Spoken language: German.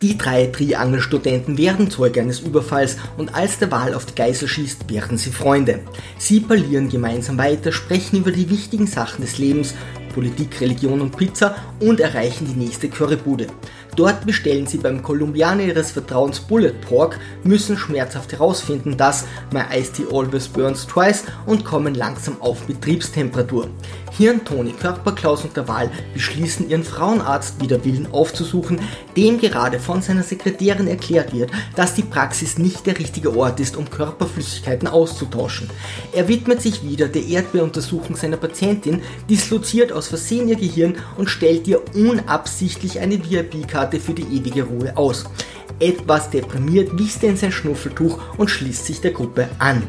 Die drei Triangelstudenten werden Zeuge eines Überfalls und als der Wal auf die Geißel schießt, werden sie Freunde. Sie parlieren gemeinsam weiter, sprechen über die wichtigen Sachen des Lebens, Politik, Religion und Pizza und erreichen die nächste Currybude. Dort bestellen sie beim Kolumbianer ihres Vertrauens Bullet Pork, müssen schmerzhaft herausfinden, dass My Iced Tea Always Burns Twice und kommen langsam auf Betriebstemperatur. Hirn, Toni, Körperklaus und der Wal beschließen, ihren Frauenarzt wider Willen aufzusuchen, dem gerade von seiner Sekretärin erklärt wird, dass die Praxis nicht der richtige Ort ist, um Körperflüssigkeiten auszutauschen. Er widmet sich wieder der Erdbeeruntersuchung seiner Patientin, disloziert aus Versehen ihr Gehirn und stellt ihr unabsichtlich eine VIP-Karte für die ewige Ruhe aus. Etwas deprimiert wischt er in sein Schnuffeltuch und schließt sich der Gruppe an.